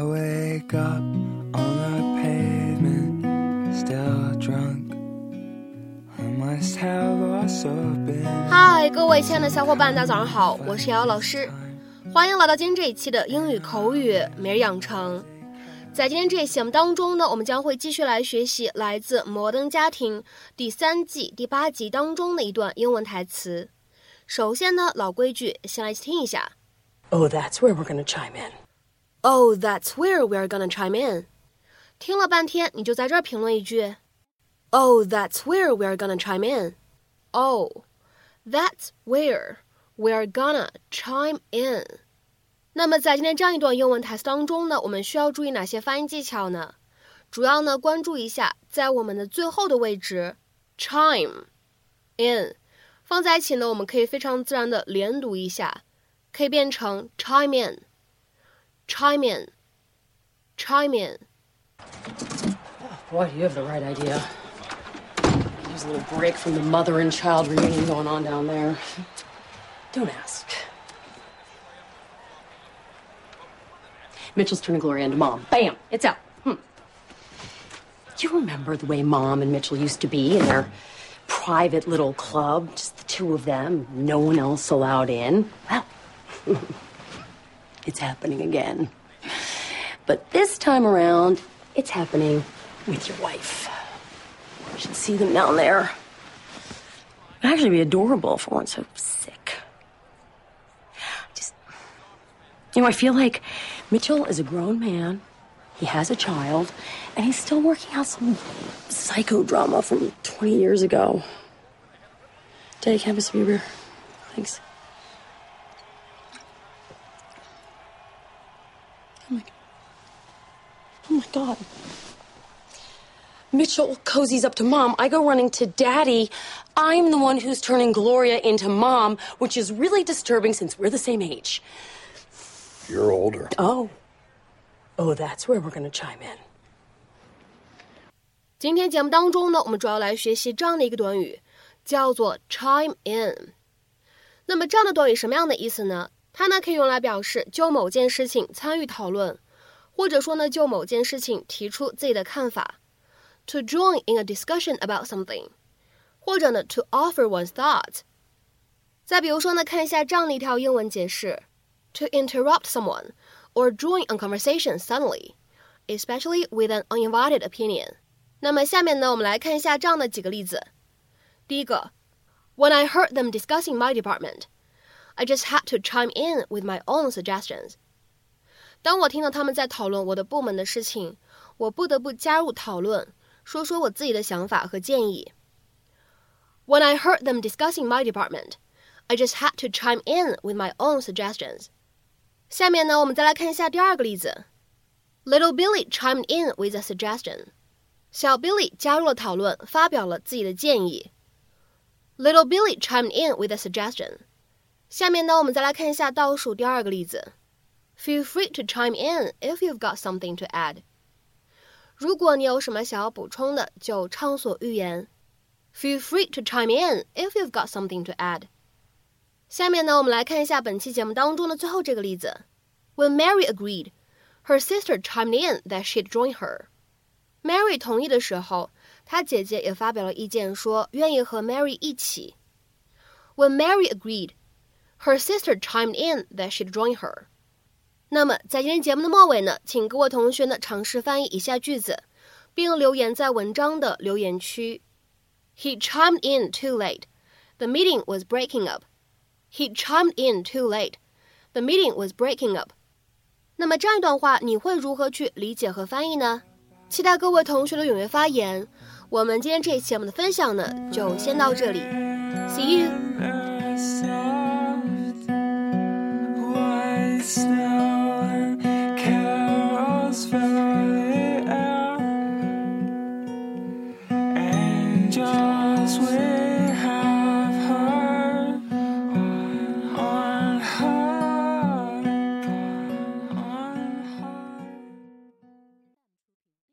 I wake up on the pavement, still drunk. I must have also been. 嗨，各位亲爱的小伙伴，大家早上好，我是瑶瑶老师，欢迎来到今天这一期的英语口语每日养成。在今天这一期节目当中呢，我们将会继续来学习来自《摩登家庭》第三季第八集当中的一段英文台词。首先呢，老规矩，先来听一下。Oh, that's where we're gonna chime in. Oh, that's where we're gonna chime in. 听了半天，你就在这儿评论一句。Oh, that's where we're gonna chime in. Oh, that's where we're gonna chime in.那么在今天这样一段英文台词当中呢，我们需要注意哪些发音技巧呢？主要呢关注一下在我们的最后的位置 chime in 放在一起呢，我们可以非常自然的连读一下，可以变成 chime in chime in chime in。 Boy, you have the right idea. There's a little break from the mother and child reunion going on down there. Don't ask.Mitchell's turning Gloria into mom. Bam! It's out. Do you remember the way mom and Mitchell used to be in their private little club? Just the two of them. No one else allowed in. Well, it's happening again. But this time around, it's happening with your wife. You should see them down there. It'd actually be adorable for one so sick. Just, you know, I feel like...Mitchell is a grown man, he has a child, and he's still working out some psychodrama from 20 years ago. Take Canvas Weber. Thanks. Oh my God. Mitchell cozies up to mom. I go running to daddy. I'm the one who's turning Gloria into mom, which is really disturbing since we're the same age.You're older. Oh, that's where we're gonna chime in. 今天节目当中呢，我们主要来学习这样的一个短语，叫做 chime in。那么这样的短语什么样的意思呢？它呢可以用来表示就某件事情参与讨论，或者说呢就某件事情提出自己的看法。To join in a discussion about something， 或者呢 to offer one's thought。再比如说呢，看一下这样的一条英文解释。To interrupt someone or join a conversation suddenly, especially with an uninvited opinion. 那么下面呢，我们来看一下这样的几个例子。第一个 ，When I heard them discussing my department, I just had to chime in with my own suggestions. 当我听到他们在讨论我的部门的事情，我不得不加入讨论，说说我自己的想法和建议。When I heard them discussing my department, I just had to chime in with my own suggestions.下面呢，我们再来看一下第二个例子。Little Billy chimed in with a suggestion. 小 Billy 加入了讨论，发表了自己的建议。Little Billy chimed in with a suggestion. 下面呢，我们再来看一下倒数第二个例子。Feel free to chime in if you've got something to add. 如果你有什么想要补充的，就畅所欲言。Feel free to chime in if you've got something to add.下面呢，我们来看一下本期节目当中的最后这个例子。When Mary agreed, her sister chimed in that she'd join her. Mary 同意的时候，她姐姐也发表了意见，说愿意和 Mary 一起。When Mary agreed, her sister chimed in that she'd join her. 那么在今天节目的末尾呢，请各位同学呢尝试翻译以下句子，并留言在文章的留言区。He chimed in too late. The meeting was breaking up.He chimed in too late. The meeting was breaking up. 那么这样一段话，你会如何去理解和翻译呢？期待各位同学的踊跃发言。我们今天这一期节目的分享呢，就先到这里。See you.